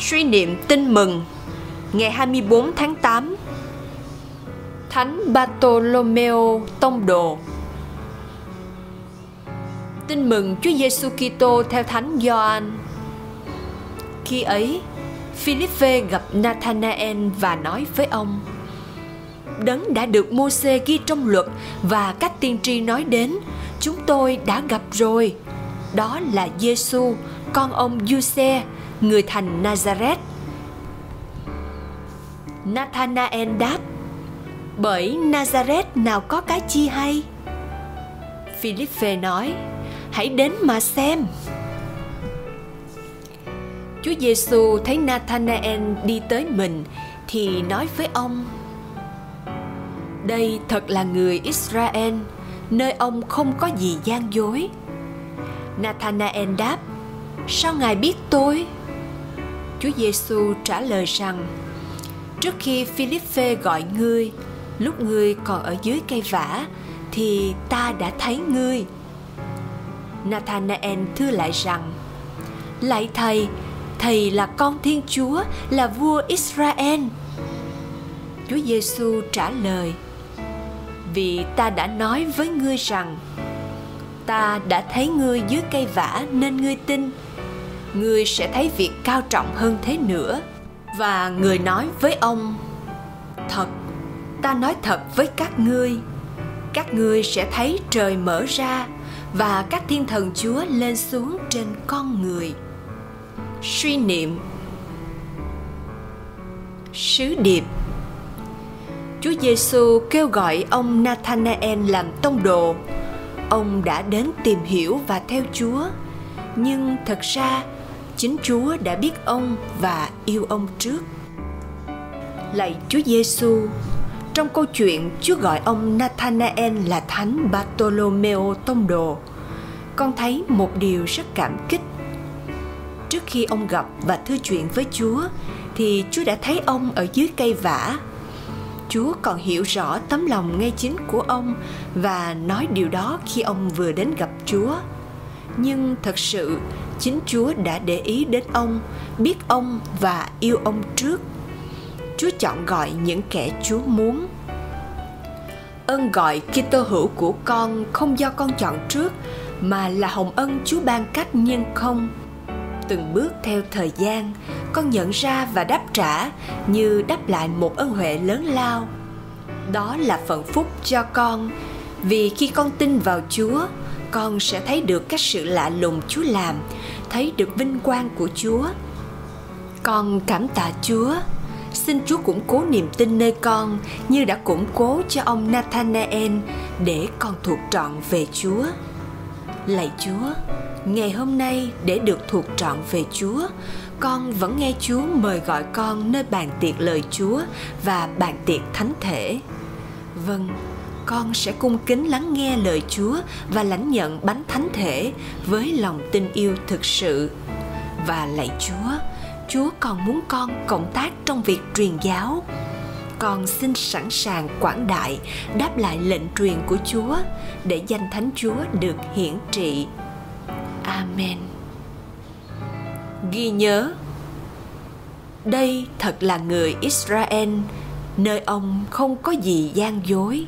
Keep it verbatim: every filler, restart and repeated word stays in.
Suy niệm tin mừng ngày hai mươi bốn tháng tám. Thánh Bartholomeo tông đồ. Tin mừng Chúa Giêsu Kitô theo Thánh Gioan. Khi ấy, Philippe gặp Nathanael và nói với ông: Đấng đã được Mô-xê ghi trong luật và các tiên tri nói đến, chúng tôi đã gặp rồi. Đó là Giêsu, con ông Giuse, người thành Nazareth. Nathanael đáp: Bởi Nazareth nào có cái chi hay? Philippe nói: Hãy đến mà xem. Chúa Giêsu thấy Nathanael đi tới mình thì nói với ông: Đây thật là người Israel, nơi ông không có gì gian dối. Nathanael đáp: Sao Ngài biết tôi? Chúa Giêsu trả lời rằng: Trước khi Philippe gọi ngươi, lúc ngươi còn ở dưới cây vả, thì ta đã thấy ngươi. Nathanael thưa lại rằng: Lạy Thầy, Thầy là con Thiên Chúa, là vua Israel. Chúa Giêsu trả lời: Vì ta đã nói với ngươi rằng, ta đã thấy ngươi dưới cây vả nên ngươi tin. Ngươi sẽ thấy việc cao trọng hơn thế nữa. Và người nói với ông: Thật, ta nói thật với các ngươi, các ngươi sẽ thấy trời mở ra và các thiên thần Chúa lên xuống trên con người. Suy niệm sứ điệp. Chúa Giêsu kêu gọi ông Nathanael làm tông đồ. Ông đã đến tìm hiểu và theo Chúa, nhưng thật ra chính Chúa đã biết ông và yêu ông trước. Lạy Chúa Giêsu, trong câu chuyện Chúa gọi ông Nathanael là Thánh Bartholomeo tông đồ, con thấy một điều rất cảm kích. Trước khi ông gặp và thưa chuyện với Chúa, thì Chúa đã thấy ông ở dưới cây vả. Chúa còn hiểu rõ tấm lòng ngay chính của ông và nói điều đó khi ông vừa đến gặp Chúa. Nhưng thật sự, chính Chúa đã để ý đến ông, biết ông và yêu ông trước. Chúa chọn gọi những kẻ Chúa muốn. Ơn gọi Kitô hữu của con không do con chọn trước, mà là hồng ân Chúa ban cách nhân không. Từng bước theo thời gian, con nhận ra và đáp trả như đáp lại một ân huệ lớn lao. Đó là phận phúc cho con, vì khi con tin vào Chúa, con sẽ thấy được các sự lạ lùng Chúa làm, thấy được vinh quang của Chúa. Con cảm tạ Chúa. Xin Chúa củng cố niềm tin nơi con như đã củng cố cho ông Nathanael, để con thuộc trọn về Chúa. Lạy Chúa, ngày hôm nay để được thuộc trọn về Chúa, con vẫn nghe Chúa mời gọi con nơi bàn tiệc lời Chúa và bàn tiệc thánh thể. Vâng, con sẽ cung kính lắng nghe lời Chúa và lãnh nhận bánh thánh thể với lòng tin yêu thực sự. Và lạy Chúa, Chúa còn muốn con cộng tác trong việc truyền giáo. Con xin sẵn sàng quảng đại, đáp lại lệnh truyền của Chúa, để danh Thánh Chúa được hiển trị. Amen. Ghi nhớ: Đây thật là người Israel, nơi ông không có gì gian dối.